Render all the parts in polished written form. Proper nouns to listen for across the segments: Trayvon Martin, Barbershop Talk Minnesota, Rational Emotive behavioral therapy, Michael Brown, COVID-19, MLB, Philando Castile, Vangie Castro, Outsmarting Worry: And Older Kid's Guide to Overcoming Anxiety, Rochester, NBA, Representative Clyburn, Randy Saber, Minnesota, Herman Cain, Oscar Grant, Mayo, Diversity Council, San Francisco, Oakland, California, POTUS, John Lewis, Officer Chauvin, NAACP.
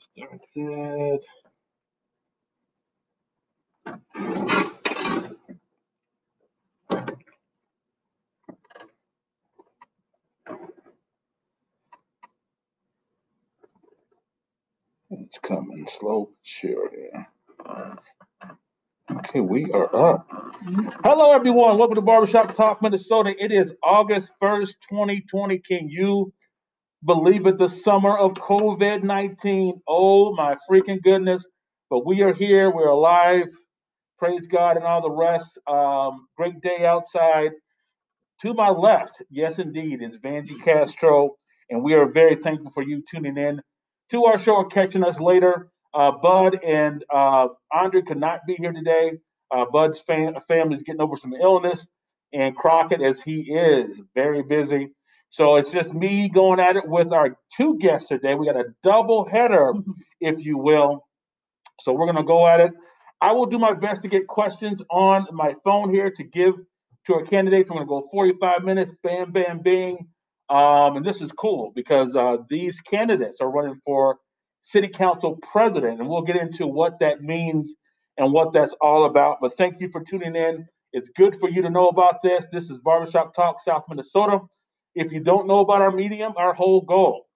start that. It's coming slow, sure. Yeah. Okay, we are up. Hello, everyone. Welcome to Barbershop Talk Minnesota. It is August 1st, 2020. Can you believe it? The summer of COVID-19. Oh, my freaking goodness. But we are here. We're alive. Praise God and all the rest. Great day outside. To my left, yes, indeed, is Vangie Castro. And we are very thankful for you tuning in to our show and catching us later. Bud and Andre could not be here today. Bud's family is getting over some illness, and Crockett, as he is, very busy. So it's just me going at it with our two guests today. We got a double header, if you will. So we're going to go at it. I will do my best to get questions on my phone here to give to our candidates. I'm going to go 45 minutes, bam, bam, bing. And this is cool because these candidates are running for City Council President, and we'll get into what that means and what that's all about. But thank you for tuning in. It's good for you to know about this. This is Barbershop Talk South Minnesota. If you don't know about our medium, our whole goal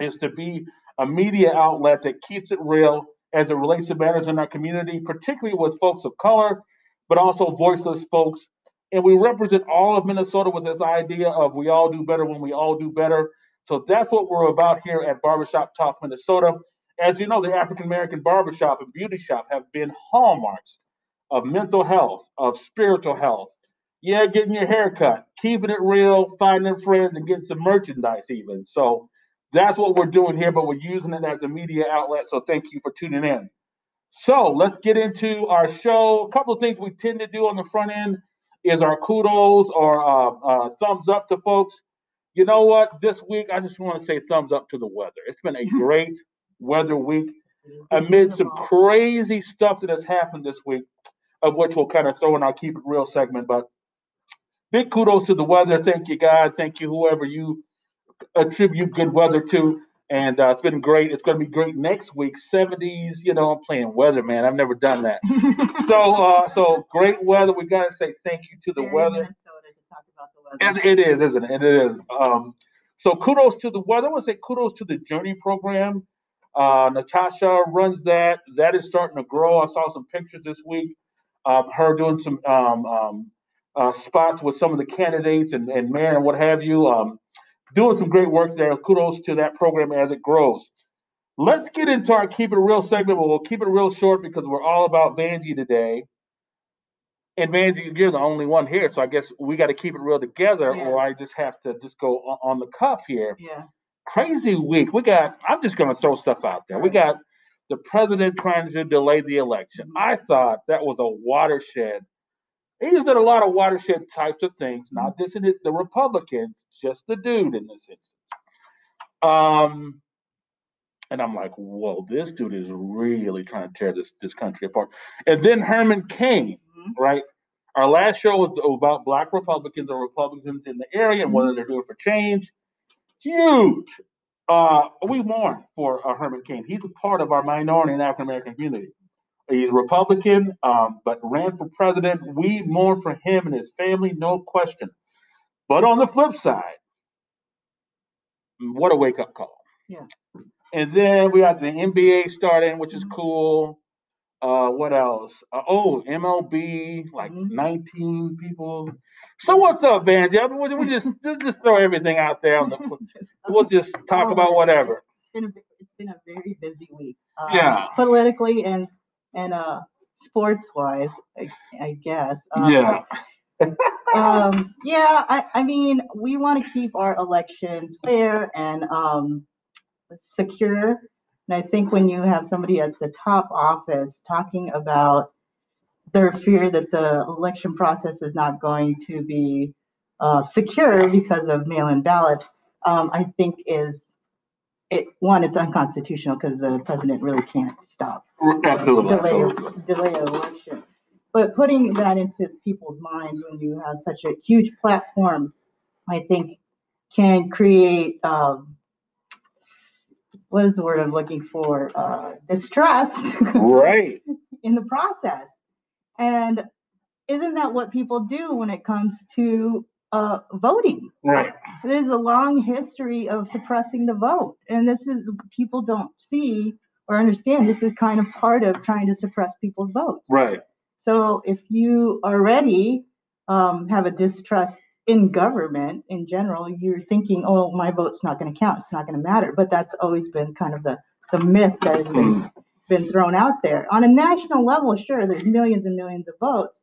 is to be a media outlet that keeps it real as it relates to matters in our community, particularly with folks of color, but also voiceless folks. And we represent all of Minnesota with this idea of we all do better when we all do better. So that's what we're about here at Barbershop Talk Minnesota. As you know, the African-American barbershop and beauty shop have been hallmarks of mental health, of spiritual health. Yeah, getting your hair cut, keeping it real, finding friends, and getting some merchandise even. So that's what we're doing here, but we're using it as a media outlet. So thank you for tuning in. So let's get into our show. A couple of things we tend to do on the front end is our kudos or thumbs up to folks. You know what? This week, I just want to say thumbs up to the weather. It's been a great weather week amid some crazy stuff that has happened this week, of which we'll kind of throw in our Keep It Real segment. But big kudos to the weather. Thank you, God. Thank you, whoever you attribute good weather to. And it's been great. It's going to be great next week. 70s, you know, I'm playing weather, man. I've never done that. So great weather. We got to say thank you to the weather. Minnesota to talk about the weather. And it is, isn't it? It is. So kudos to the weather. I want to say kudos to the Journey program. Natasha runs that. That is starting to grow. I saw some pictures this week of her doing some spots with some of the candidates and mayor and what have you. Doing some great work there. Kudos to that program as it grows. Let's get into our Keep It Real segment. We'll keep it real short because we're all about Vangie today. And Vangie, you're the only one here, so I guess we got to keep it real together, or I just have to just go on the cuff here. Yeah. Crazy week. We got, I'm just going to throw stuff out there. We got the president trying to delay the election. I thought that was a watershed. He just did a lot of watershed types of things, not just the Republicans, just the dude in this instance. And I'm like, whoa, this dude is really trying to tear this country apart. And then Herman Cain, right? Our last show was about Black Republicans or Republicans in the area and whether they're doing for change. Huge. We mourn for Herman Cain. He's a part of our minority and African-American community. He's Republican, but ran for president. We mourn for him and his family, no question. But on the flip side, what a wake-up call. Yeah. And then we got the NBA starting, which is cool. What else? MLB, like 19 people. So what's up, Vangie? I mean, we'll just throw everything out there. We'll just talk about whatever. It's been a very busy week. Politically and sports-wise, I guess. I mean, we want to keep our elections fair and secure. And I think when you have somebody at the top office talking about their fear that the election process is not going to be secure because of mail-in ballots, I think it's unconstitutional because the president really can't stop. Delay an election. But putting that into people's minds when you have such a huge platform, I think can create what is the word I'm looking for? Distrust. Right. In the process. And isn't that what people do when it comes to voting? Right. There's a long history of suppressing the vote. And this is, people don't see or understand, this is kind of part of trying to suppress people's votes. Right. So if you already have a distrust in government in general, you're thinking, oh, my vote's not going to count. It's not going to matter. But that's always been kind of the myth that has been thrown out there. On a national level, sure, there's millions and millions of votes.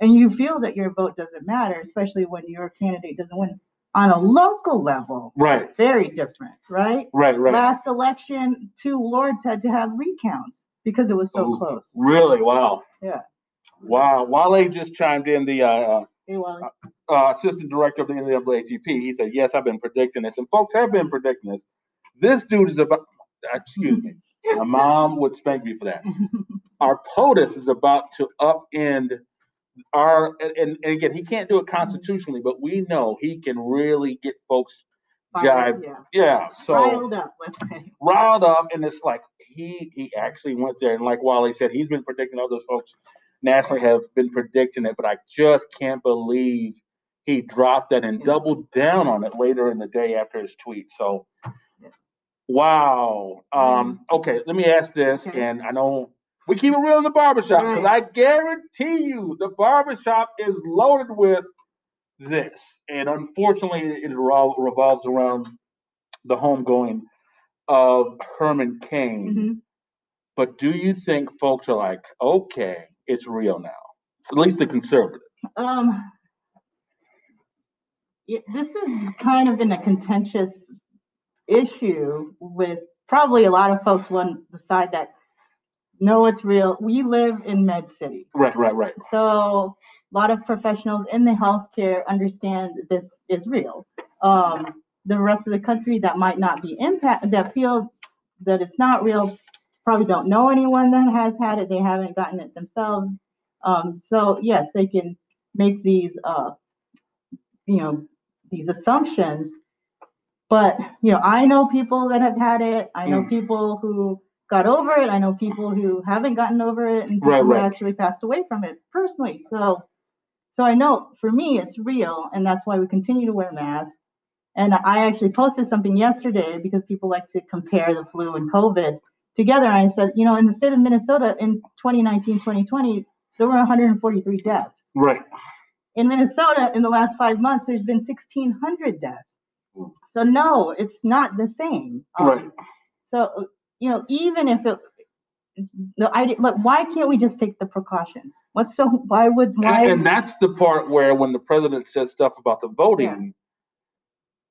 And you feel that your vote doesn't matter, especially when your candidate doesn't win. On a local level, right, very different, right? Right, right. Last election, two wards had to have recounts because it was so close. Really? Wow. Yeah. Wow. Wale just chimed in, the hey, Wale. Assistant director of the NAACP. He said, yes, I've been predicting this. And folks have been predicting this. This dude is about, excuse me, my mom would spank me for that. Our POTUS is about to upend our, and again, he can't do it constitutionally, but we know he can really get folks jived. Yeah, so riled up, let's say. Riled up, and it's like he actually went there, and like Wally said, he's been predicting, all those folks nationally have been predicting it, but I just can't believe he dropped that and doubled down on it later in the day after his tweet. So, wow. Okay, let me ask this, and I know we keep it real in the barbershop, because I guarantee you the barbershop is loaded with this. And unfortunately, it revolves around the homegoing of Herman Cain. Mm-hmm. But do you think folks are like, okay, it's real now, at least the conservative? This is kind of been a contentious issue with probably a lot of folks on the side that, no, it's real. We live in Med City. Right, right, right. So a lot of professionals in the healthcare understand this is real. The rest of the country that might not be impacted, that feel that it's not real, probably don't know anyone that has had it. They haven't gotten it themselves. So yes, they can make these, you know, these assumptions. But you know, I know people that have had it. I know people who got over it. I know people who haven't gotten over it, and people who actually passed away from it personally. So I know for me it's real, and that's why we continue to wear masks. And I actually posted something yesterday because people like to compare the flu and COVID together. And I said, you know, in the state of Minnesota in 2019, 2020, there were 143 deaths. Right. In Minnesota, in the last 5 months, there's been 1,600 deaths. So no, it's not the same. Right. So, you know, even if it, no, why can't we just take the precautions? What's the, why would, why? And that's the part where when the president says stuff about the voting,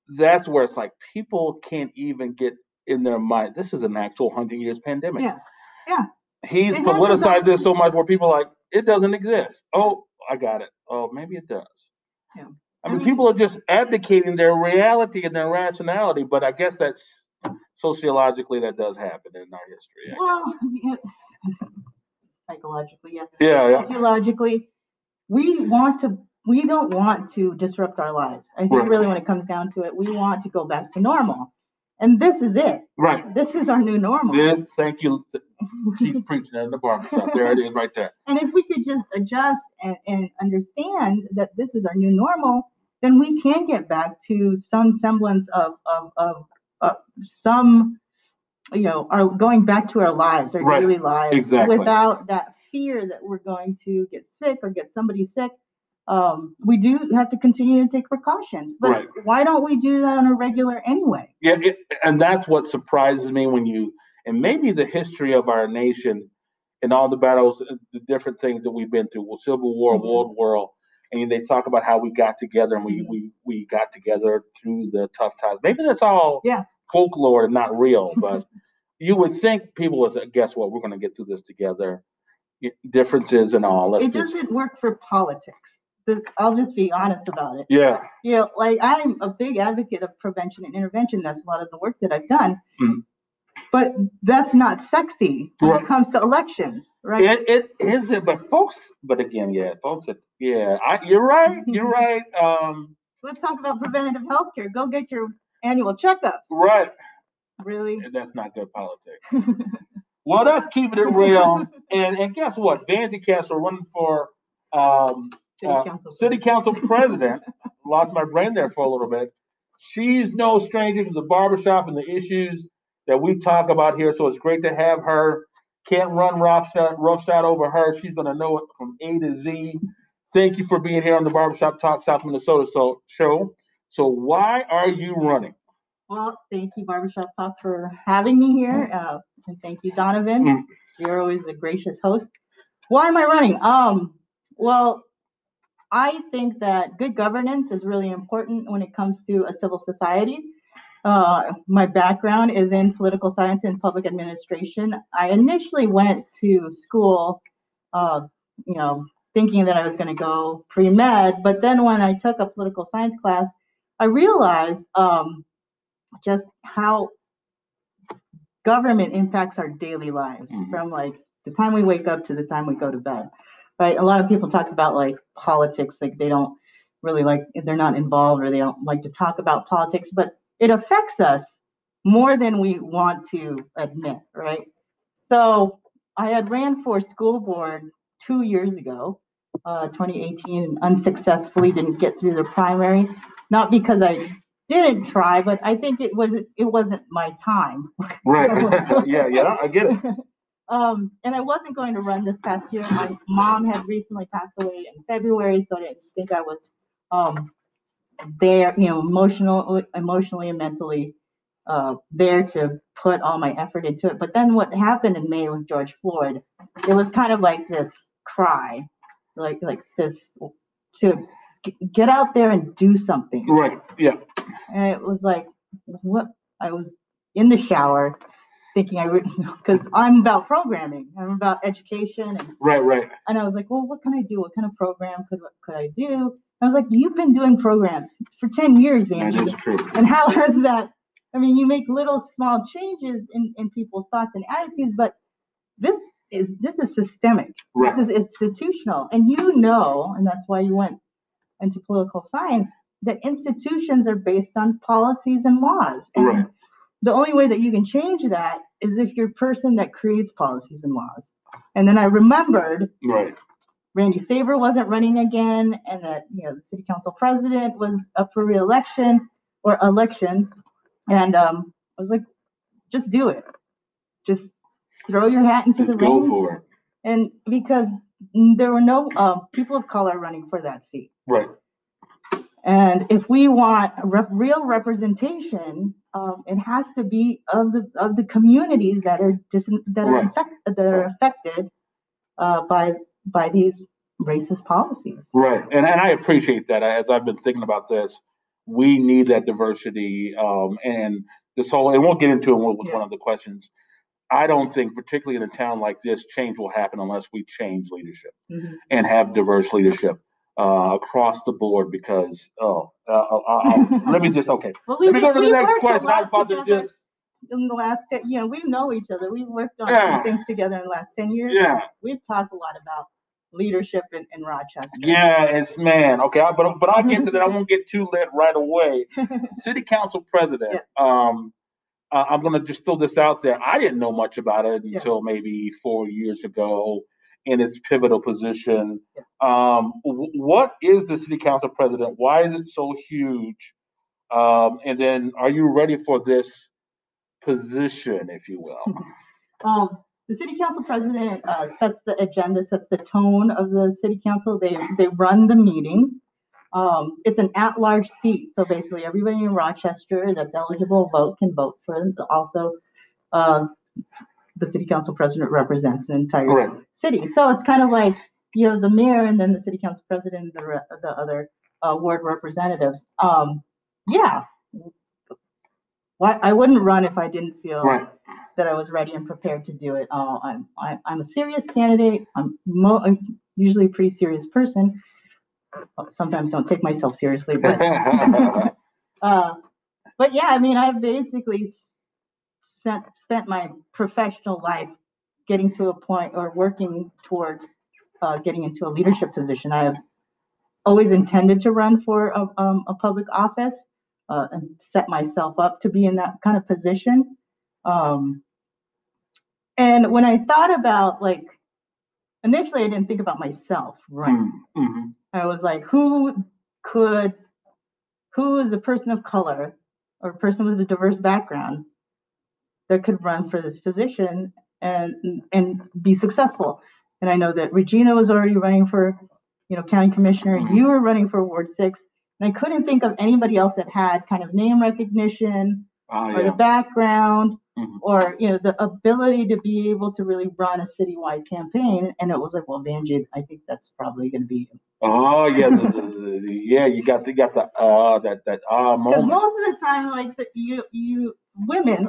that's where it's like people can't even get in their mind, this is an actual 100 years pandemic. Yeah, yeah. He's politicized this so much where people are like, it doesn't exist. Oh, I got it. Oh, maybe it does. Yeah. I mean, people are just abdicating their reality and their rationality, but I guess that's, sociologically, that does happen in our history. Well, psychologically, Sociologically, we don't want to disrupt our lives. I think really when it comes down to it, we want to go back to normal. And this is it. Right. This is our new normal. This, thank you. She's preaching at the barbershop. There it is right there. And if we could just adjust and understand that this is our new normal, then we can get back to some semblance of some, you know, are going back to our lives, our daily lives, without that fear that we're going to get sick or get somebody sick. We do have to continue to take precautions, but why don't we do that on a regular anyway? Yeah, and that's what surprises me when you, and maybe the history of our nation and all the battles, the different things that we've been through, well, Civil War, World War, and they talk about how we got together and we got together through the tough times. Maybe that's all folklore and not real, but you would think people would say, guess what, we're going to get through this together, differences and all. It doesn't work for politics. I'll just be honest about it. Yeah. You know, like I'm a big advocate of prevention and intervention. That's a lot of the work that I've done. Mm-hmm. But that's not sexy when it comes to elections, right? It isn't, but folks, but again, you're right. You're right. Let's talk about preventative health care. Go get your annual checkups. Right. Really? That's not good politics. Well, that's keeping it real. And guess what? Vangie Castro running for city council president. Lost my brain there for a little bit. She's no stranger to the barbershop and the issues that we talk about here. So it's great to have her. Can't run roughshod over her. She's going to know it from A to Z. Thank you for being here on the Barbershop Talk South Minnesota show. So why are you running? Well, thank you, Barbershop Talk, for having me here. And thank you, Donovan. You're always a gracious host. Why am I running? Well, I think that good governance is really important when it comes to a civil society. My background is in political science and public administration. I initially went to school, thinking that I was going to go pre-med. But then when I took a political science class, I realized just how government impacts our daily lives from like the time we wake up to the time we go to bed. Right. A lot of people talk about like politics, like they don't really like, they're not involved or they don't like to talk about politics, but it affects us more than we want to admit, right? So I had ran for school board 2 years ago, 2018, and unsuccessfully didn't get through the primary. Not because I didn't try, but I think it wasn't my time. Right. Yeah, I get it. And I wasn't going to run this past year. My mom had recently passed away in February, so I didn't think I was there, emotionally and mentally there to put all my effort into it. But then what happened in May with George Floyd, it was kind of like this cry, like this to get out there and do something. Right. Yeah. And it was like, what? I was in the shower thinking because I'm about programming, I'm about education. And, right. And I was like, well, what can I do? What kind of program could I do? I was like, you've been doing programs for 10 years, Vangie. That is true. And how has that, you make little small changes in people's thoughts and attitudes, but this is systemic. Right. This is institutional. And and that's why you went into political science, that institutions are based on policies and laws. And right. The only way that you can change that is if you're a person that creates policies and laws. And then I remembered right. Randy Saber wasn't running again, and that the city council president was up for re-election or election, and I was like, just do it, just throw your hat into the ring, go for it. And because there were no people of color running for that seat, right? And if we want real representation, it has to be of the communities that are affected by these racist policies. Right. And I appreciate that. As I've been thinking about this, we need that diversity. And this whole, and we'll get into it with one of the questions. I don't think, particularly in a town like this, change will happen unless we change leadership and have diverse leadership across the board because, let me just, okay. Well, let me go to the next question. I was about to just. In the last 10, we know each other. We've worked on things together in the last 10 years. Yeah. We've talked a lot about leadership in Rochester. Yeah, it's man. Okay, but I'll get to that. I won't get too lit right away. City council president. Yeah. I'm going to just throw this out there. I didn't know much about it until maybe 4 years ago in its pivotal position. Yeah. What is the city council president? Why is it so huge? And then are you ready for this position, if you will? The city council president sets the agenda, sets the tone of the city council. They run the meetings. It's an at-large seat, so basically everybody in Rochester that's eligible vote can vote for it. Also, the city council president represents the entire city, so it's kind of like the mayor and then the city council president, and the other ward representatives. I wouldn't run if I didn't feel that I was ready and prepared to do it. I'm a serious candidate. I'm usually a pretty serious person. Sometimes don't take myself seriously, but I've basically spent my professional life getting to a point or working towards getting into a leadership position. I have always intended to run for a public office. And set myself up to be in that kind of position. And when I thought about, like, initially I didn't think about myself, right? Mm-hmm. I was like, who is a person of color or a person with a diverse background that could run for this position and be successful? And I know that Regina was already running for, county commissioner, and you were running for Ward 6. And I couldn't think of anybody else that had kind of name recognition or the background or, the ability to be able to really run a citywide campaign. And it was like, well, Vangie, I think that's probably going to be him. Oh, yeah. You got the moment. Because most of the time, like, you women,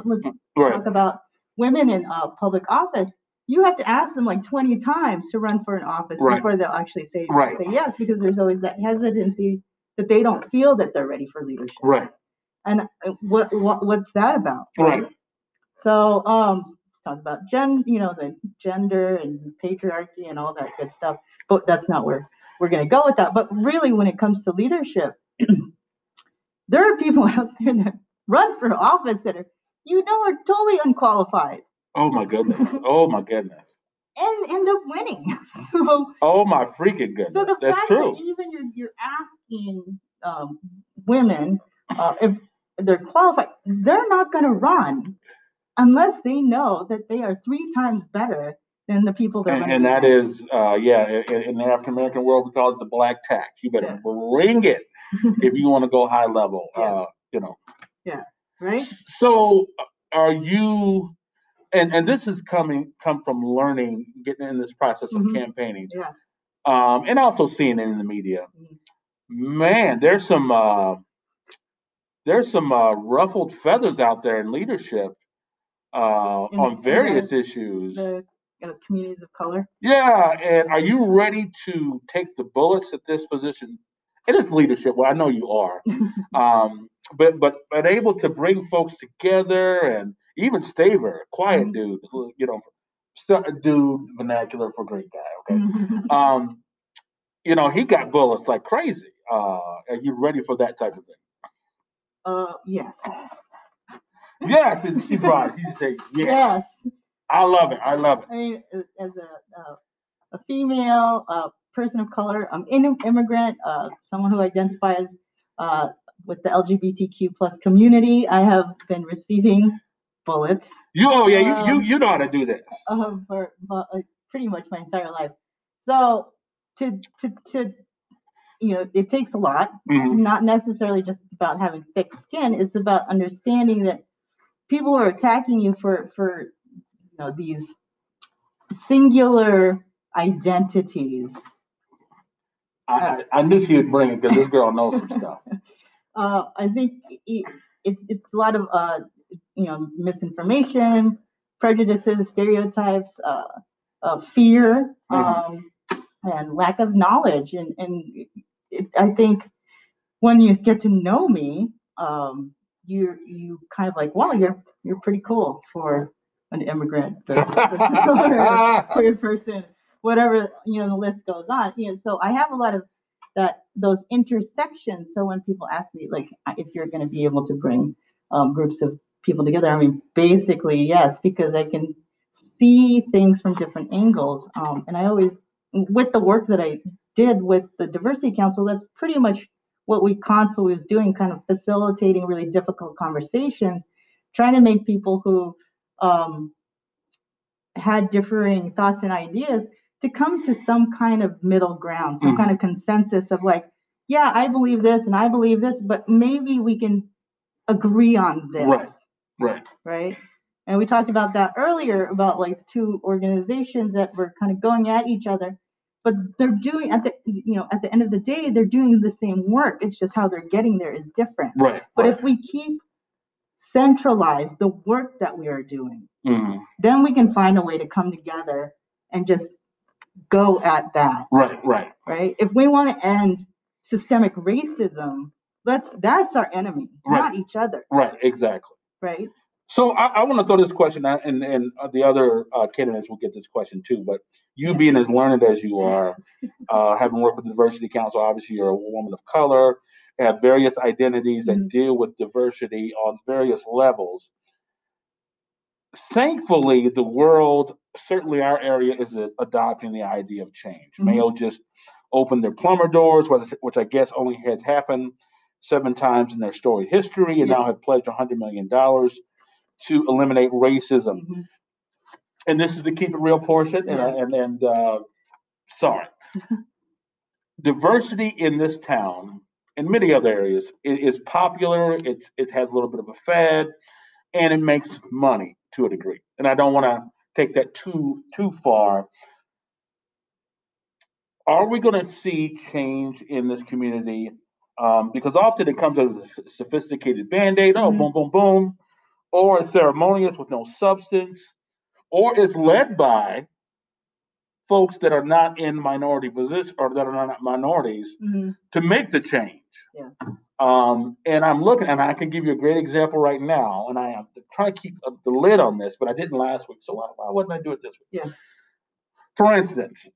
talk about women in public office, you have to ask them like 20 times to run for an office before they'll actually say yes, because there's always that hesitancy that they don't feel that they're ready for leadership. Right. And what's that about? Right. So talk about the gender and patriarchy and all that good stuff, but that's not where we're going to go with that. But really, when it comes to leadership, there are people out there that run for office that are totally unqualified. Oh my goodness. And end up winning. So. Oh my freaking goodness. So that's true. That even you're asking women if they're qualified, they're not going to run unless they know that they are 3 times better than the people that. And that is, in the African American world, we call it the black tax. You better bring it if you want to go high level. Yeah. Yeah. Right. So, are you? And this is come from learning, getting in this process of campaigning, and also seeing it in the media. Man, there's some ruffled feathers out there in leadership on various issues. The communities of color. Yeah, and are you ready to take the bullets at this position? It is leadership. Well, I know you are, but able to bring folks together and. Even Staver, quiet dude, vernacular for great guy, okay? He got bullets like crazy. Are you ready for that type of thing? Yes. Yes, and she brought it. You say yes. Yes. I love it. I mean, as a female, person of color, I'm an immigrant, someone who identifies with the LGBTQ+ community, I have been receiving bullets. You know how to do this. For pretty much my entire life. So to it takes a lot. Not necessarily just about having thick skin. It's about understanding that people are attacking you for these singular identities. I knew she would bring it because this girl knows some stuff. I think it's a lot of misinformation, prejudices, stereotypes, fear, and lack of knowledge. And I think when you get to know me, you kind of like, wow, you're pretty cool for an immigrant, for your person, whatever, the list goes on. So I have a lot of those intersections. So when people ask me, like, if you're going to be able to bring groups of people together. I mean, basically, yes, because I can see things from different angles. And I always, with the work that I did with the Diversity Council, that's pretty much what we constantly was doing, kind of facilitating really difficult conversations, trying to make people who had differing thoughts and ideas to come to some kind of middle ground, some kind of consensus of like, yeah, I believe this and I believe this, but maybe we can agree on this. Right. And we talked about that earlier about like 2 organizations that were kind of going at each other, but they're doing at the end of the day, they're doing the same work. It's just how they're getting there is different. Right. But if we keep centralized the work that we are doing, then we can find a way to come together and just go at that. Right. If we want to end systemic racism, that's our enemy, not each other. Right. Exactly. Right. So I want to throw this question out, and the other candidates will get this question too. But you being as learned as you are, having worked with the Diversity Council, obviously you're a woman of color, have various identities that deal with diversity on various levels. thankfully, the world, certainly our area, is adopting the idea of change. Mm-hmm. Mayo just opened their plumber doors, which I guess only has happened 7 times in their storied history, and now have pledged $100 million to eliminate racism. Mm-hmm. And this is the Keep It Real portion, sorry. Diversity in this town, in many other areas, is popular. It has a little bit of a fad, and it makes money to a degree. And I don't want to take that too far. Are we going to see change in this community? Because often it comes as a sophisticated Band-Aid, boom, boom, boom, or it's ceremonious with no substance, or is led by folks that are not in minority positions or that are not minorities to make the change. Yeah. And I'm looking, and I can give you a great example right now, and I am trying to keep the lid on this, but I didn't last week, so why wouldn't I do it this week? Yeah. For instance,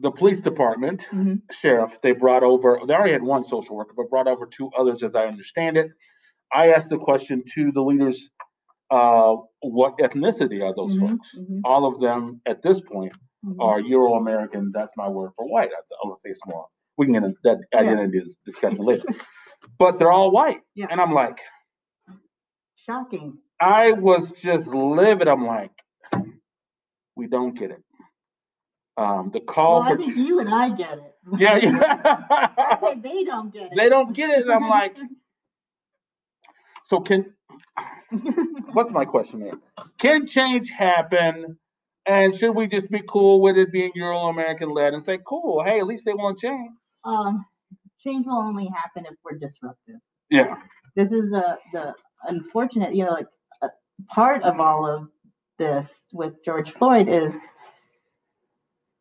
the police department, sheriff, they already had one social worker, but brought over 2 others, as I understand it. I asked the question to the leaders, what ethnicity are those folks? Mm-hmm. All of them at this point are Euro-American. That's my word for white. I would say it's more. We can get into that identity discussion later. But they're all white. Yeah. And I'm like, shocking. I was just livid. I'm like, we don't get it. The call. Well, I think you and I get it. Yeah. I say they don't get it. They don't get it, and I'm like, so what's my question there? Can change happen, and should we just be cool with it being Euro-American led and say, cool, hey, at least they want change? Change will only happen if we're disruptive. Yeah. This is the unfortunate, part of all of this with George Floyd is,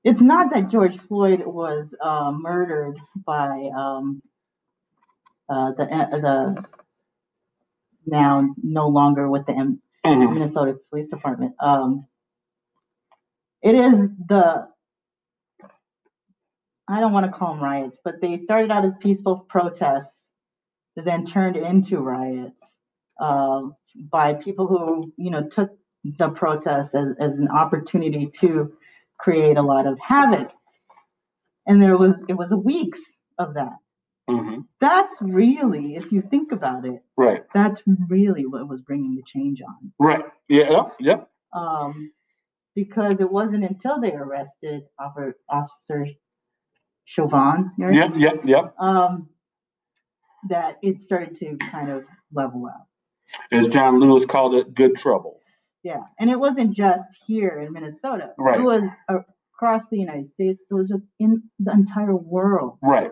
it's not that George Floyd was murdered by the now no longer with the Minnesota Police Department. It is I don't want to call them riots, but they started out as peaceful protests that then turned into riots by people who, took the protests as an opportunity to create a lot of havoc, and it was weeks of that. That's really, if you think about it, right, that's really what was bringing the change on. Right. Yeah. Because it wasn't until they arrested Officer Chauvin, that it started to kind of level out. As John Lewis called it, good trouble. Yeah, and it wasn't just here in Minnesota. Right. It was across the United States. It was in the entire world. Right.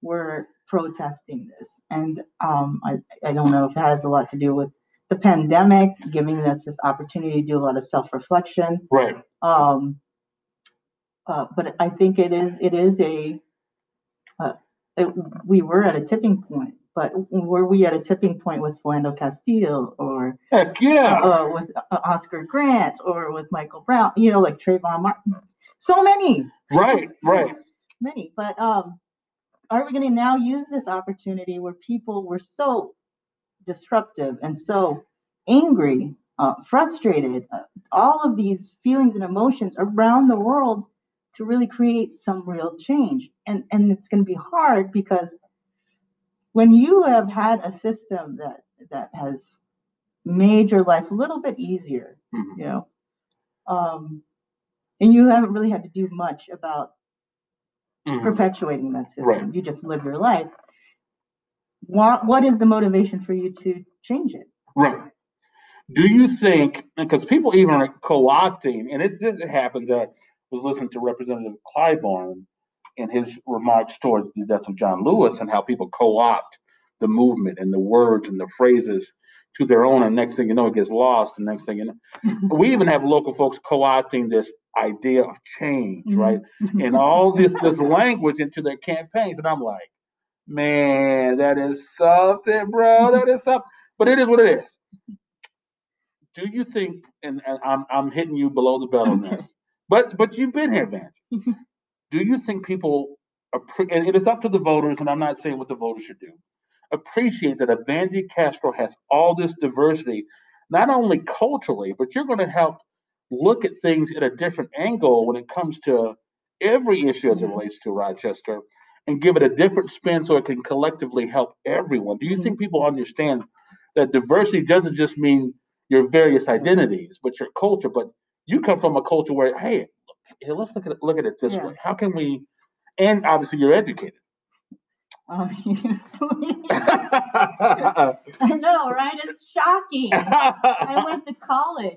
We're protesting this. And I don't know if it has a lot to do with the pandemic, giving us this opportunity to do a lot of self-reflection. Right. But I think we were at a tipping point. But were we at a tipping point with Philando Castile or with Oscar Grant or with Michael Brown, like Trayvon Martin? So many. Right. Many. But are we going to now use this opportunity where people were so disruptive and so angry, frustrated, all of these feelings and emotions around the world to really create some real change? And it's going to be hard because when you have had a system that has made your life a little bit easier, and you haven't really had to do much about perpetuating that system, you just live your life. What is the motivation for you to change it? Right. Do you think, because people even are co-opting, and it happened that I was listening to Representative Clyburn in his remarks towards the death of John Lewis and how people co-opt the movement and the words and the phrases to their own, and next thing you know, it gets lost. And next thing you know, we even have local folks co-opting this idea of change, right? And all this language into their campaigns. And I'm like, man, that is something, bro. That is something. But it is what it is. Do you think? And I'm hitting you below the belt on this, but you've been here, Vangie. Do you think people, and it is up to the voters, and I'm not saying what the voters should do, appreciate that a Vangie Castro has all this diversity not only culturally, but you're going to help look at things at a different angle when it comes to every issue as it relates to Rochester, and give it a different spin so it can collectively help everyone. Do you think people understand that diversity doesn't just mean your various identities, but your culture? But you come from a culture where, hey, let's look at it this way. How can we? And obviously, you're educated. Obviously. I know, right? It's shocking. I went to college.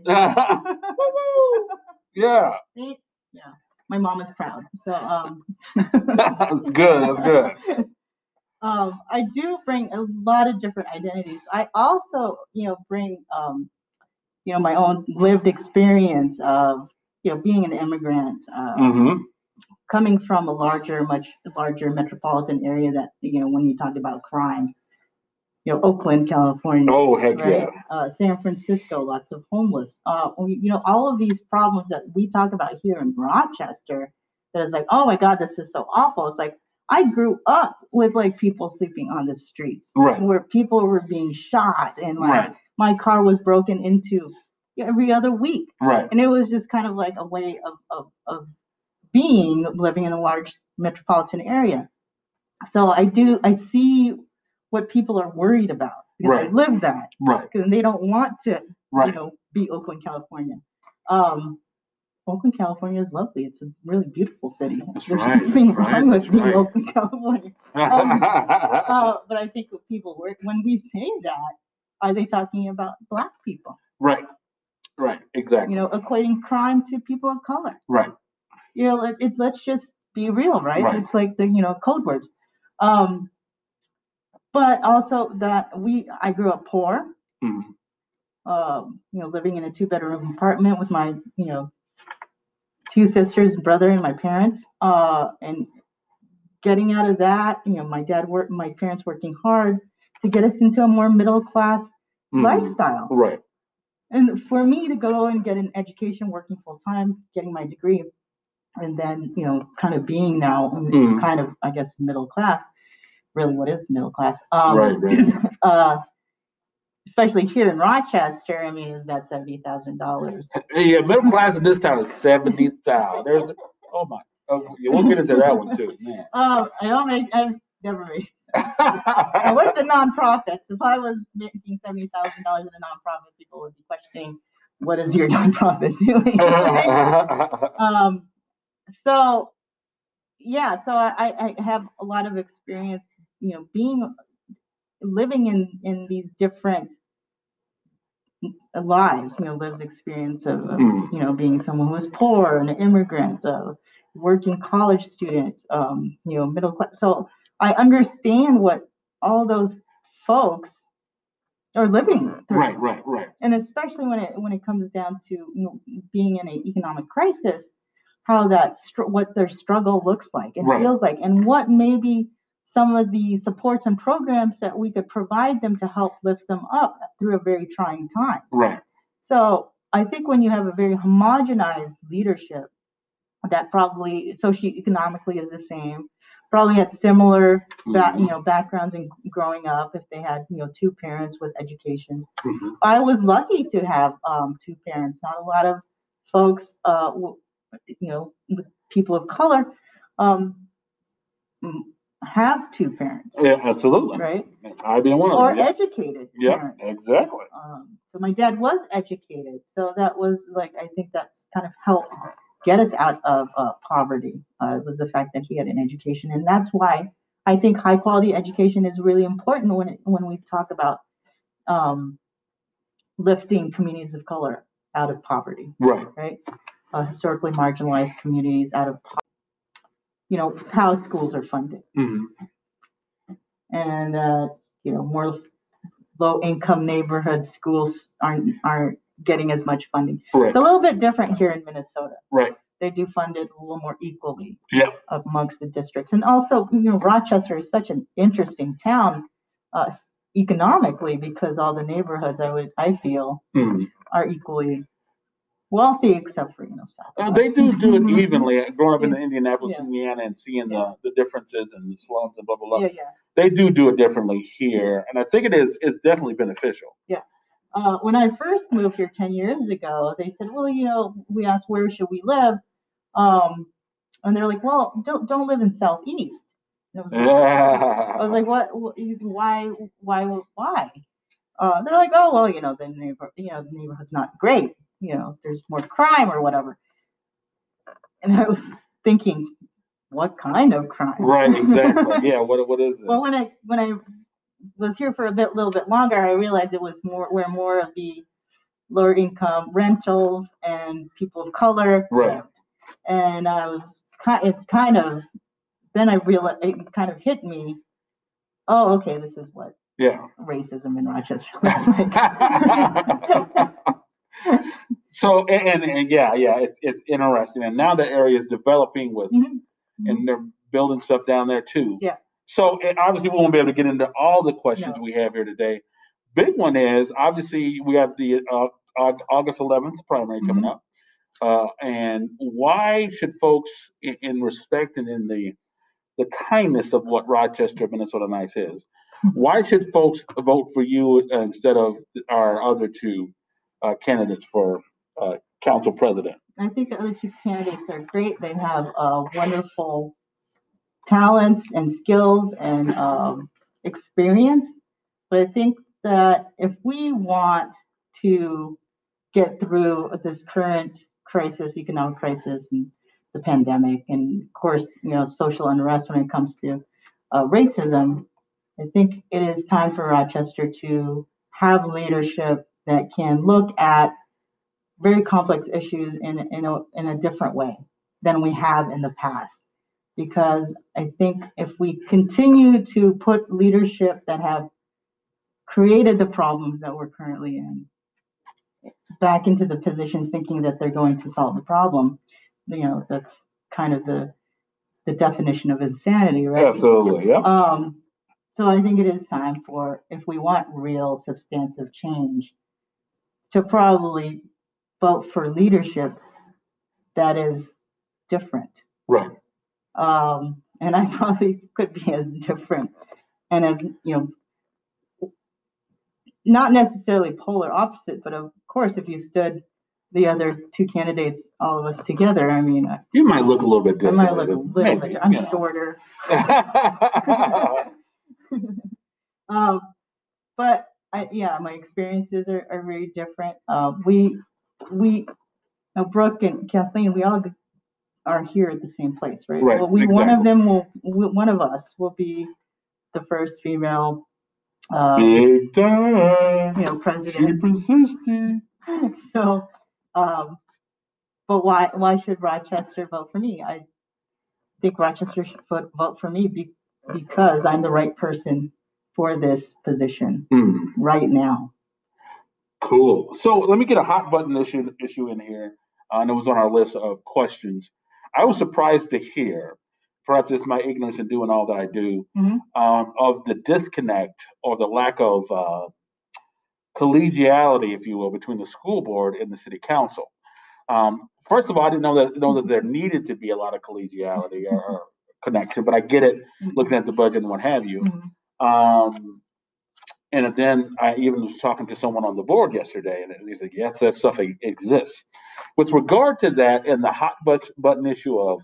Yeah. Yeah. My mom is proud. So that's good. That's good. I do bring a lot of different identities. I also, bring my own lived experience of being an immigrant, coming from a much larger metropolitan area that, when you talk about crime, Oakland, California. Oh, heck right? Yeah. San Francisco, lots of homeless. All of these problems that we talk about here in Rochester, that is like, oh my God, this is so awful. It's like, I grew up with people sleeping on the streets, right, where people were being shot, and right, my car was broken into every other week. Right. And it was just kind of like a way of being, living in a large metropolitan area. So I see what people are worried about, because right, I live that. Right. Because they don't want to, right, be Oakland, California. Oakland, California is lovely. It's a really beautiful city. There's nothing wrong with being Oakland, California. But I think what people work, when we say that, are they talking about Black people? Right. Right. Exactly. Equating crime to people of color. Right. Let's just be real, right? Right. It's like the code words. But also that I grew up poor. Mm-hmm. Living in a 2-bedroom apartment with my 2 sisters, brother, and my parents. And getting out of that, my parents working hard to get us into a more middle class lifestyle. Right. And for me to go and get an education, working full time, getting my degree, and then kind of being now kind of, I guess, middle class. Really, what is middle class? Right. Especially here in Rochester, I mean, it was that $70,000. Yeah, middle class in this town is $70,000. There's, oh my, we'll get into that one too. Man. I've never raised. I worked at nonprofits. If I was making $70,000 in a nonprofit, people would be questioning, what is your nonprofit doing? Right? So, yeah, so I have a lot of experience, living in these different lives, lived experience of being someone who was poor, an immigrant, a working college student, middle class. So I understand what all those folks are living through. Right. And especially when it comes down to being in an economic crisis, how that what their struggle looks like and right, feels like, and what maybe some of the supports and programs that we could provide them to help lift them up through a very trying time. Right. So I think when you have a very homogenized leadership that probably socioeconomically is the same, probably had similar backgrounds in growing up, if they had 2 parents with educations. Mm-hmm. I was lucky to have 2 parents. Not a lot of folks, with people of color, have 2 parents. Yeah, absolutely. Right? I'd be one of them. Or educated. Yeah, exactly. So my dad was educated. So that was I think that's kind of helped get us out of poverty, was the fact that he had an education. And that's why I think high quality education is really important when we talk about lifting communities of color out of poverty. Right. Right. Historically marginalized communities out of poverty. How schools are funded, and more low-income neighborhood schools aren't getting as much funding. Right. It's a little bit different here in Minnesota. Right, they do fund it a little more equally amongst the districts, and also Rochester is such an interesting town economically because all the neighborhoods I feel are equally wealthy, except for South. They do it evenly. Growing up in Indianapolis, Indiana, and seeing the differences and the slums and blah blah blah. Yeah. They do it differently here, and I think it's definitely beneficial. Yeah, When I first moved here 10 years ago, they said, well, you know, we asked, where should we live? And they're like, well, don't live in Southeast. And I was like, why? They're like, oh, well, you know, the neighborhood's not great. You know, there's more crime or whatever. And I was thinking, what kind of crime? Right, exactly. Yeah, what is it? Well, when I was here for a little bit longer, I realized it was more of the lower income rentals and people of color. Right. And I was then I realized, it kind of hit me. Oh, okay, this is what racism in Rochester looks like. So, and yeah, it's interesting. And now the area is developing with, and they're building stuff down there too. Yeah. So obviously we won't be able to get into all the questions we have here today. Big one is, obviously, we have the August 11th primary coming up. And why should folks, in respect and in the kindness of what Rochester, Minnesota Nice is, why should folks vote for you instead of our other two candidates for council president? I think the other two candidates are great. They have wonderful talents and skills and experience. But I think that if we want to get through this current crisis, economic crisis, and the pandemic, and of course, you know, social unrest when it comes to racism, I think it is time for Rochester to have leadership that can look at very complex issues in a different way than we have in the past. Because I think if we continue to put leadership that have created the problems that we're currently in back into the positions thinking that they're going to solve the problem, you know, that's kind of the definition of insanity, right? Absolutely, yeah. So I think it is time for, if we want real substantive change, to probably vote for leadership that is different. Right. And I probably could be as different and as, you know, not necessarily polar opposite, but of course, if you stood the other two candidates, all of us together, I mean, you might look a little bit different. I might look a little bit. I'm shorter. But my experiences are very different. We Brooke and Kathleen, we all are here at the same place, right? Right. Well, exactly. One of us will be the first female, big time, you know, president. So, but why should Rochester vote for me? I think Rochester should vote for me because I'm the right person for this position right now. Cool. So let me get a hot button issue in here, and it was on our list of questions. I was surprised to hear, perhaps it's my ignorance in doing all that I do, of the disconnect or the lack of collegiality, if you will, between the school board and the city council. First of all, I didn't know that there needed to be a lot of collegiality or connection, but I get it, looking at the budget and what have you. And then I even was talking to someone on the board yesterday, and he's like, yes, that stuff exists. With regard to that and the hot button issue of,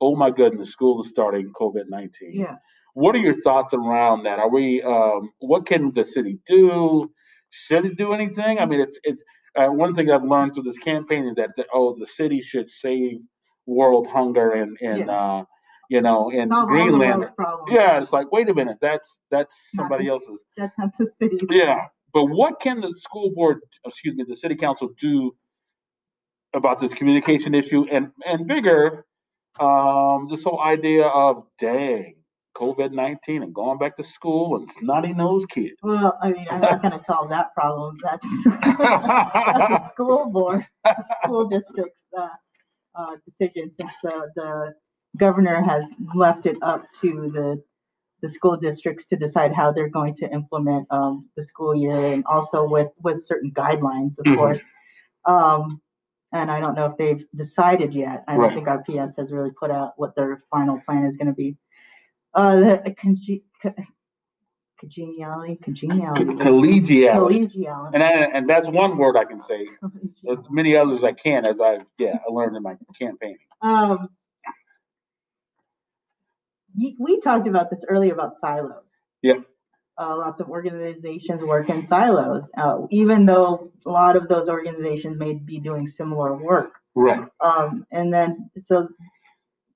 oh my goodness, school is starting, COVID-19. Yeah. What are your thoughts around that? Are we? What can the city do? Should it do anything? I mean, it's one thing I've learned through this campaign is that the city should save world hunger and Greenland. Yeah, it's like, wait a minute, that's somebody else's. That's not the city. Yeah, but what can the city council do about this communication issue and bigger, this whole idea of, dang, COVID-19 and going back to school and snotty-nosed kids? Well, I mean, I'm not going to solve that problem. That's the school board, school district's decision, since the governor has left it up to the school districts to decide how they're going to implement the school year, and also with certain guidelines, of course. And I don't know if they've decided yet. I don't think our PS has really put out what their final plan is going to be. The Collegiality. And that's one word I can say. There's many others I can, as I learned in my campaigning. We talked about this earlier about silos. Yeah. Lots of organizations work in silos, even though a lot of those organizations may be doing similar work. Right. And then, so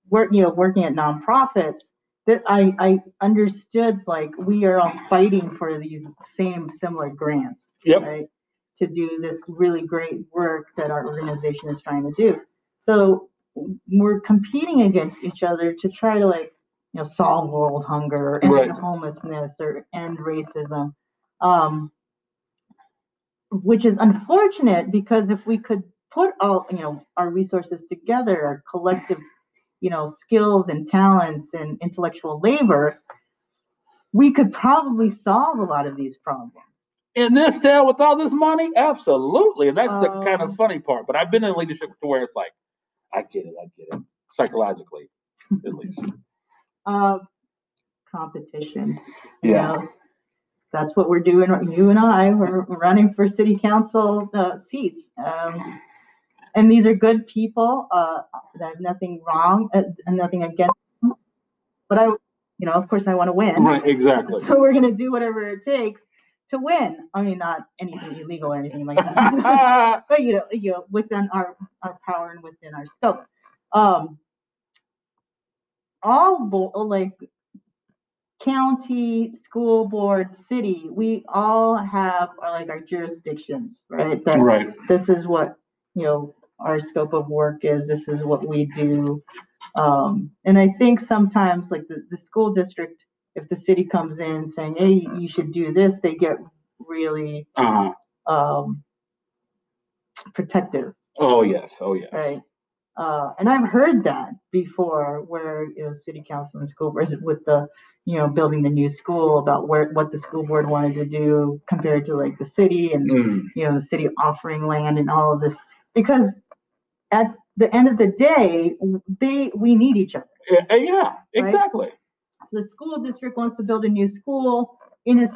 working at nonprofits, that I understood, like, we are all fighting for these same similar grants, yep, right, to do this really great work that our organization is trying to do. So we're competing against each other to try to, like, solve world hunger and right, homelessness or end racism, which is unfortunate, because if we could put all, our resources together, our collective, skills and talents and intellectual labor, we could probably solve a lot of these problems. In this town with all this money? Absolutely. And that's the kind of funny part. But I've been in leadership to where it's like, I get it, psychologically, at least. Competition. Yeah. That's what we're doing. You and I, we're running for city council seats. And these are good people. I have nothing wrong, nothing against them. But of course I want to win. Right, exactly. So we're going to do whatever it takes to win. I mean, not anything illegal or anything like that. But, within our power and within our scope. County, school board, city, we all have our jurisdictions, right? That right. This is what, our scope of work is. This is what we do. And I think sometimes, the school district, if the city comes in saying, hey, you should do this, they get really protective. Oh, yes. Oh, yes. Right. And I've heard that before, where city council and school boards with the, building the new school, about what the school board wanted to do compared to the city, and the city offering land and all of this, because at the end of the day, we need each other. Yeah, exactly. Right? So the school district wants to build a new school in a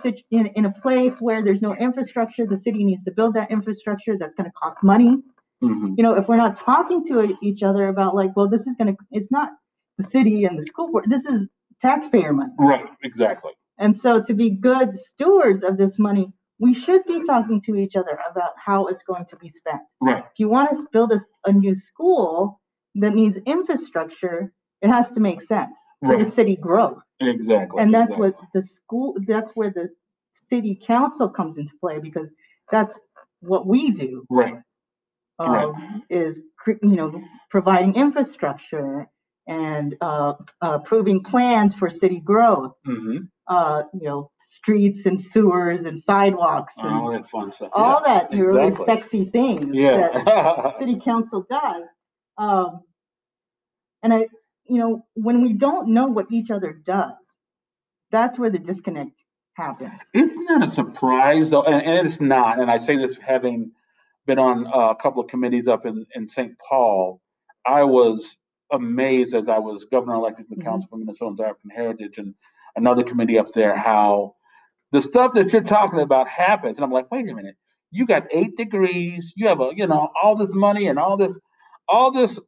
place where there's no infrastructure. The city needs to build that infrastructure. That's going to cost money. Mm-hmm. If we're not talking to each other about this is it's not the city and the school board, this is taxpayer money. Right, exactly. And so to be good stewards of this money, we should be talking to each other about how it's going to be spent. Right. If you want to build a new school that needs infrastructure, it has to make sense to right, the city grow. Exactly. And that's exactly what that's where the city council comes into play, because that's what we do. Right. Is providing infrastructure and approving plans for city growth, mm-hmm, streets and sewers and sidewalks and all that fun stuff. All yeah, that exactly, really sexy things yeah, that city council does. And I, when we don't know what each other does, that's where the disconnect happens. Isn't that a surprise, though? And it's not. And I say this having been on a couple of committees up in St. Paul. I was amazed, as I was governor-elected to the Council for Minnesotans African Heritage and another committee up there, how the stuff that you're talking about happens. And I'm like, wait a minute, you got 8 degrees, you have all this money and all this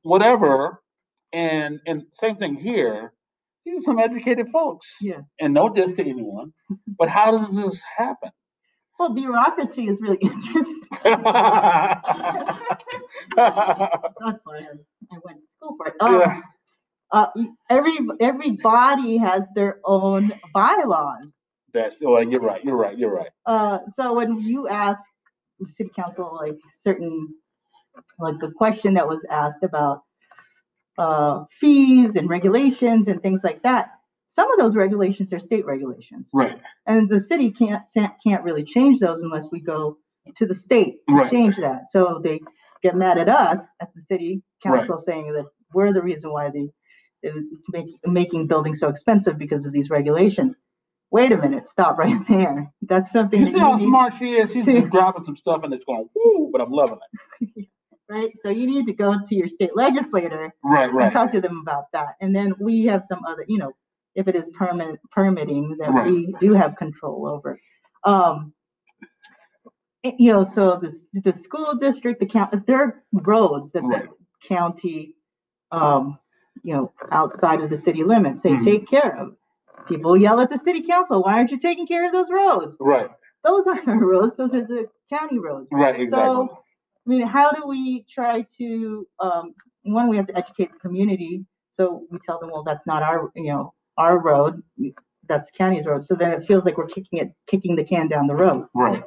whatever, and same thing here. These are some educated folks, yeah, and no diss to anyone. But how does this happen? Well, bureaucracy is really interesting. That's why I went to school for it. Every body has their own bylaws. You're right. So when you ask city council a question that was asked about fees and regulations and things like that, some of those regulations are state regulations, right? And the city can't really change those unless we go to the state to right, change that. So they get mad at us at the city council right, saying that we're the reason why they're making buildings so expensive because of these regulations. Wait a minute, stop right there. That's something. You see how smart she is. She's just dropping some stuff and it's going, woo, but I'm loving it. Right, so you need to go to your state legislator right, and talk to them about that. And then we have some other, if it is permitting that right. we do have control over. You know, so the school district, the county, there are roads that right. the county, you know, outside of the city limits, they mm-hmm. take care of. People yell at the city council, why aren't you taking care of those roads? Right. Those aren't our roads. Those are the county roads. Right, exactly. So, I mean, how do we try to, one, we have to educate the community. So we tell them, well, that's not our, you know, our road. That's the county's road. So then it feels like we're kicking the can down the road. Right.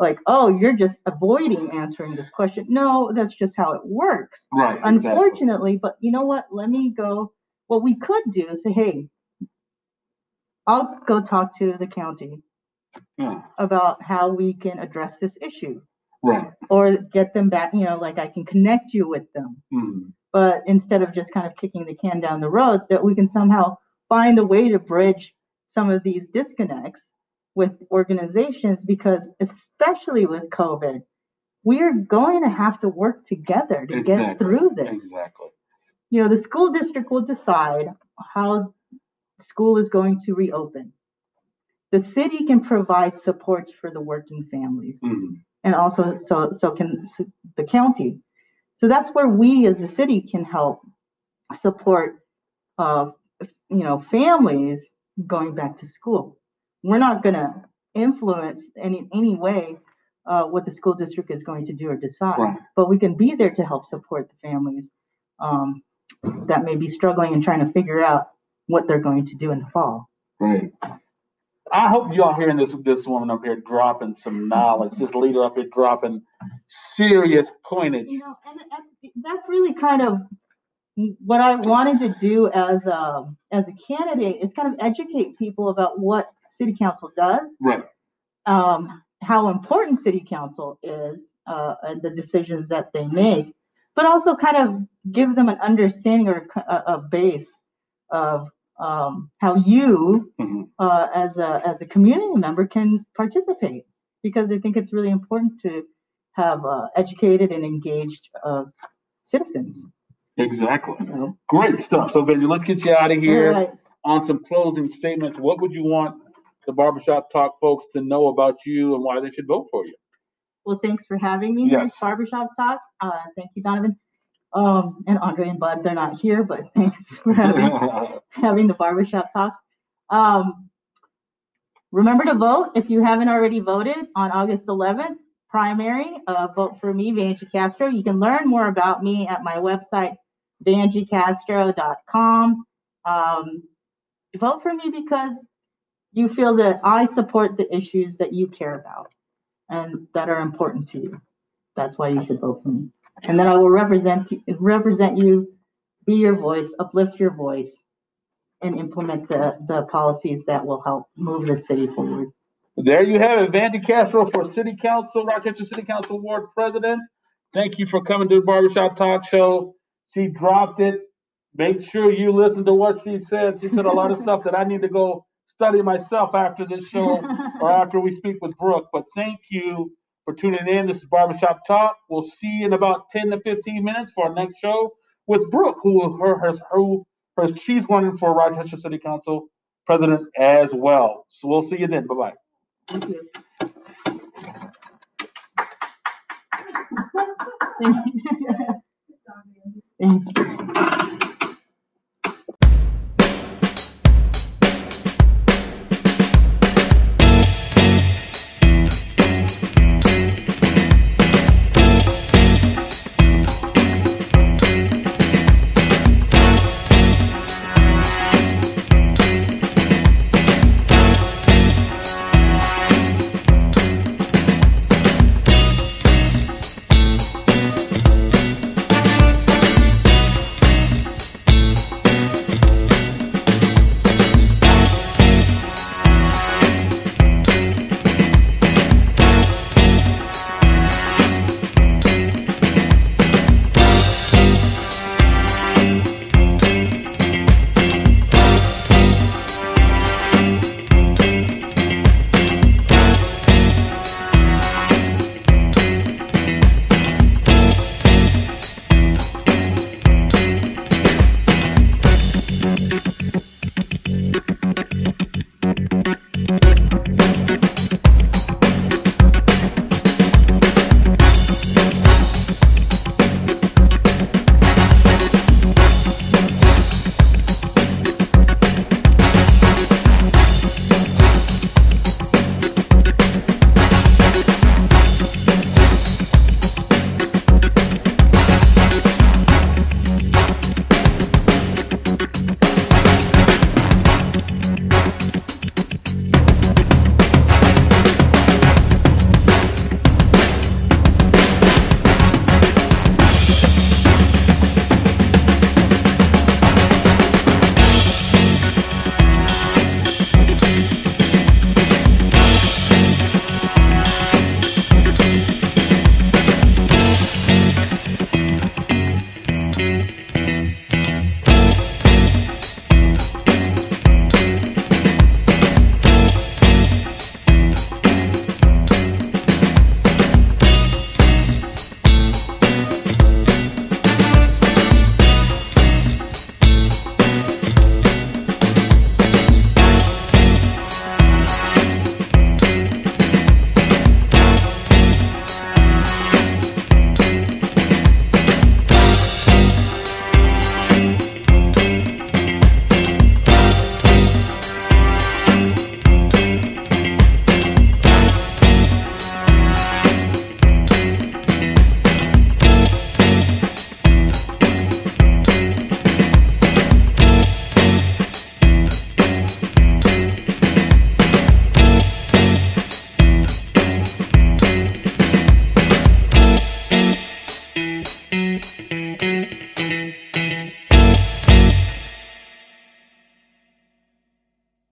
Like, oh, you're just avoiding answering this question. No, that's just how it works. Right. Unfortunately, exactly. But you know what? Let me go. What we could do is say, hey, I'll go talk to the county yeah. about how we can address this issue. Right. Or get them back, you know, like I can connect you with them. Mm. But instead of just kind of kicking the can down the road, that we can somehow find a way to bridge some of these disconnects with organizations, because especially with COVID, we're going to have to work together to exactly. get through this. Exactly. You know, the school district will decide how school is going to reopen. The city can provide supports for the working families. Mm-hmm. And also, so can the county. So that's where we as a city can help support, you know, families going back to school. We're not going to influence any way what the school district is going to do or decide, right. but we can be there to help support the families that may be struggling and trying to figure out what they're going to do in the fall. Right. I hope y'all hearing this woman up here dropping some knowledge, this leader up here dropping serious pointage. You know, and that's really kind of what I wanted to do as a candidate, is kind of educate people about what city council does, right? How important city council is, and the decisions that they make, but also kind of give them an understanding or a base of how you, mm-hmm. As a community member, can participate, because I think it's really important to have educated and engaged citizens. Exactly. You know? Great stuff. So, Vangie, let's get you out of here right. on some closing statements. What would you want the Barbershop Talk folks to know about you and why they should vote for you? Well, thanks for having me yes. here at Barbershop Talks. Thank you, Donovan. And Andre and Bud, they're not here, but thanks for having the Barbershop Talks. Remember to vote if you haven't already voted on August 11th, primary. Vote for me, Vangie Castro. You can learn more about me at my website, VangieCastro.com. Vote for me because you feel that I support the issues that you care about and that are important to you. That's why you should vote for me. And then I will represent you, be your voice, uplift your voice, and implement the policies that will help move the city forward. There you have it, Vangie Castro for City Council, Rochester City Council Ward President. Thank you for coming to the Barbershop Talk Show. She dropped it. Make sure you listen to what she said. She said a lot of stuff that I need to go study myself after this show or after we speak with Brooke. But thank you for tuning in. This is Barbershop Talk. We'll see you in about 10 to 15 minutes for our next show with Brooke, who she's running for Rochester City Council President as well. So we'll see you then. Bye-bye. Thank you. Thanks.